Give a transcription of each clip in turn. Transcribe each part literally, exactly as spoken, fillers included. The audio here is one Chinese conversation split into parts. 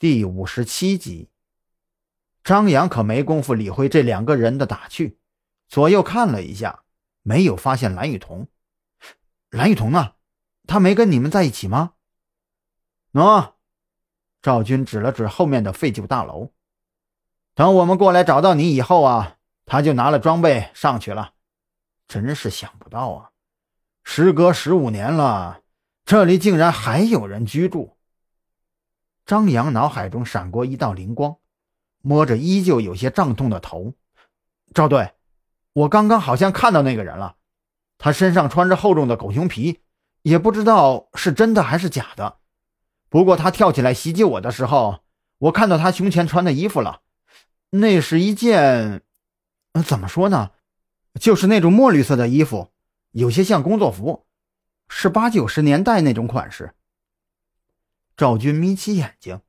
第五十七集。张扬可没工夫理会这两个人的打趣，左右看了一下，没有发现蓝雨桐。蓝雨桐啊，他没跟你们在一起吗？喏，赵军指了指后面的废旧大楼。等我们过来找到你以后啊，他就拿了装备上去了。真是想不到啊，时隔十五年了，这里竟然还有人居住。张扬脑海中闪过一道灵光，摸着依旧有些胀痛的头。赵队，我刚刚好像看到那个人了，他身上穿着厚重的狗熊皮，也不知道是真的还是假的。不过他跳起来袭击我的时候，我看到他胸前穿的衣服了，那是一件，怎么说呢，就是那种墨绿色的衣服，有些像工作服，是八九十年代那种款式。赵军眯起眼睛，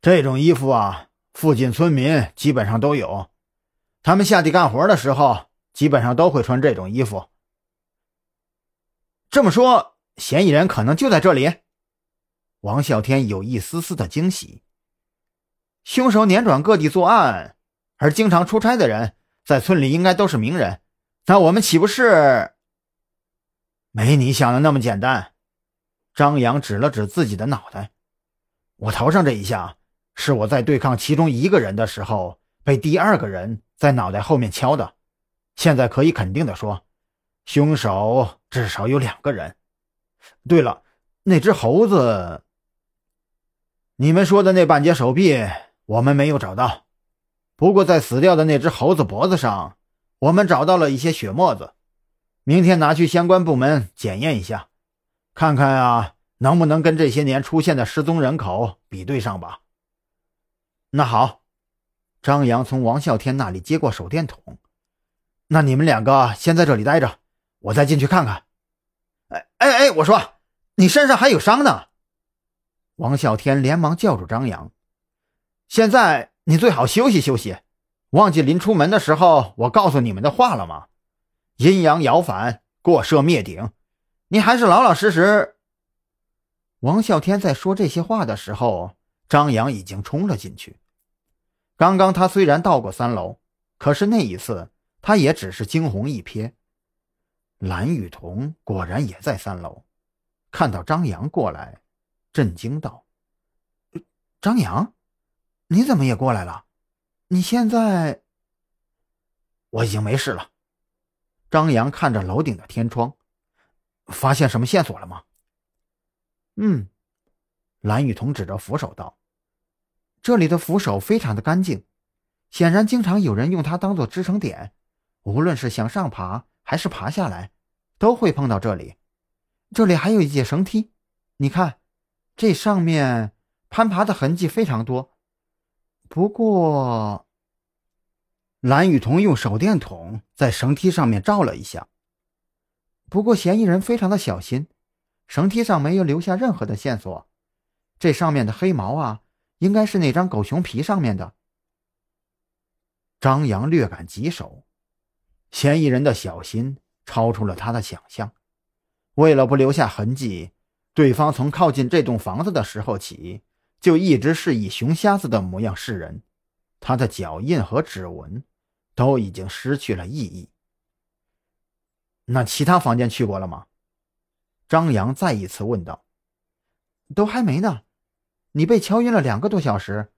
这种衣服啊，附近村民基本上都有，他们下地干活的时候基本上都会穿这种衣服。这么说，嫌疑人可能就在这里？王啸天有一丝丝的惊喜。凶手辗转各地作案，而经常出差的人在村里应该都是名人，那我们岂不是……没你想的那么简单。张扬指了指自己的脑袋，我头上这一下是我在对抗其中一个人的时候被第二个人在脑袋后面敲的，现在可以肯定的说，凶手至少有两个人。对了，那只猴子，你们说的那半截手臂我们没有找到，不过在死掉的那只猴子脖子上我们找到了一些血沫子，明天拿去相关部门检验一下，看看啊，能不能跟这些年出现的失踪人口比对上吧。那好，张扬从王啸天那里接过手电筒，那你们两个先在这里待着，我再进去看看。哎哎哎，我说，你身上还有伤呢。王啸天连忙叫住张扬，现在你最好休息休息，忘记临出门的时候我告诉你们的话了吗？阴阳摇反，过射灭顶。你还是老老实实。王啸天在说这些话的时候，张扬已经冲了进去。刚刚他虽然到过三楼，可是那一次他也只是惊鸿一瞥。蓝雨桐果然也在三楼，看到张扬过来，震惊道：张扬，你怎么也过来了？你现在……我已经没事了。张扬看着楼顶的天窗，发现什么线索了吗？嗯，蓝雨桐指着扶手道，这里的扶手非常的干净，显然经常有人用它当作支撑点，无论是向上爬还是爬下来都会碰到这里。这里还有一节绳梯，你看这上面攀爬的痕迹非常多。不过……蓝雨桐用手电筒在绳梯上面照了一下，不过嫌疑人非常的小心，绳梯上没有留下任何的线索，这上面的黑毛啊，应该是那张狗熊皮上面的。张扬略感棘手，嫌疑人的小心超出了他的想象，为了不留下痕迹，对方从靠近这栋房子的时候起就一直是以熊瞎子的模样示人，他的脚印和指纹都已经失去了意义。那其他房间去过了吗？张扬再一次问道。都还没呢，你被敲晕了两个多小时，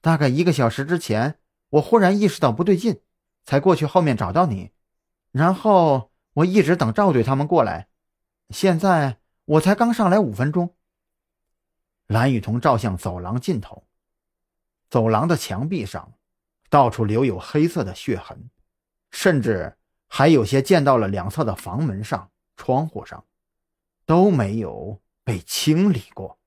大概一个小时之前我忽然意识到不对劲，才过去后面找到你，然后我一直等赵队他们过来，现在我才刚上来五分钟。蓝雨桐照向走廊尽头，走廊的墙壁上到处留有黑色的血痕，甚至还有些溅到了两侧的房门上、窗户上，都没有被清理过。